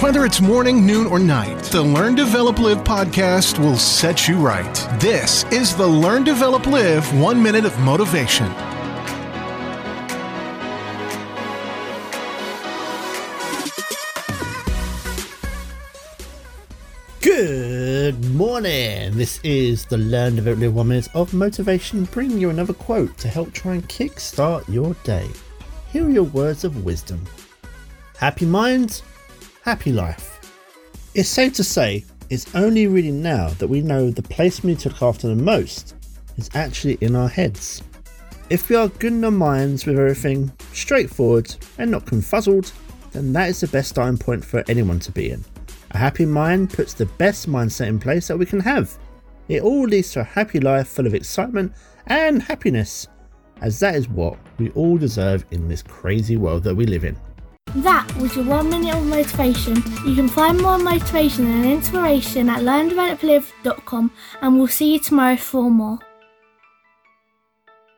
Whether it's morning, noon, or night, the Learn, Develop, Live podcast will set you right. This is the Learn, Develop, Live 1 minute of motivation. Good morning. This is the Learn, Develop, Live 1 minute of motivation, bringing you another quote to help try and kickstart your day. Here are your words of wisdom. Happy minds, happy life. It's safe to say it's only really now that we know the place we took after the most is actually in our heads. If we are good in our minds with everything straightforward and not confuzzled, then that is the best starting point for anyone to be in. A happy mind puts the best mindset in place that we can have. It all leads to a happy life full of excitement and happiness, as that is what we all deserve in this crazy world that we live in. That was your 1 minute of motivation. You can find more motivation and inspiration at learndeveloplive.com, and we'll see you tomorrow for more.